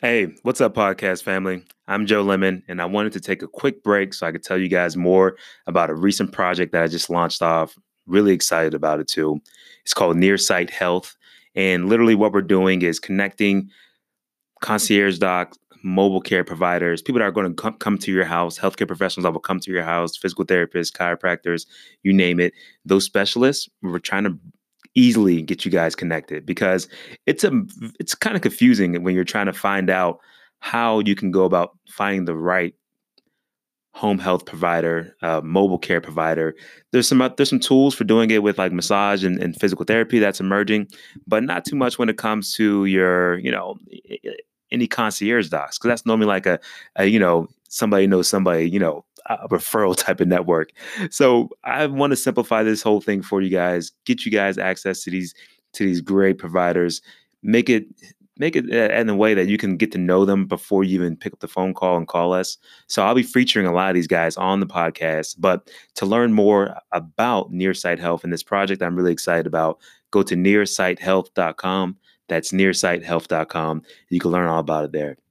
Hey, what's up, podcast family? I'm Joe Lemon, and I wanted to take a quick break so I could tell you guys more about a recent project that I just launched off. Really excited about it, too. It's called Nearsight Health, and literally what we're doing is connecting concierge docs, mobile care providers, people that are going to come to your house, healthcare professionals that will come to your house, physical therapists, chiropractors, you name it. Those specialists, we're trying to easily get you guys connected because it's kind of confusing when you're trying to find out how you can go about finding the right home health provider, mobile care provider. There's some tools for doing it with like massage and physical therapy that's emerging, but not too much when it comes to your, any concierge docs, because that's normally like a somebody knows somebody, a referral type of network. So I want to simplify this whole thing for you guys, get you guys access to these great providers, make it in a way that you can get to know them before you even pick up the phone call and call us. So I'll be featuring a lot of these guys on the podcast, but to learn more about Nearsight Health and this project I'm really excited about, go to nearsighthealth.com. That's nearsighthealth.com. You can learn all about it there.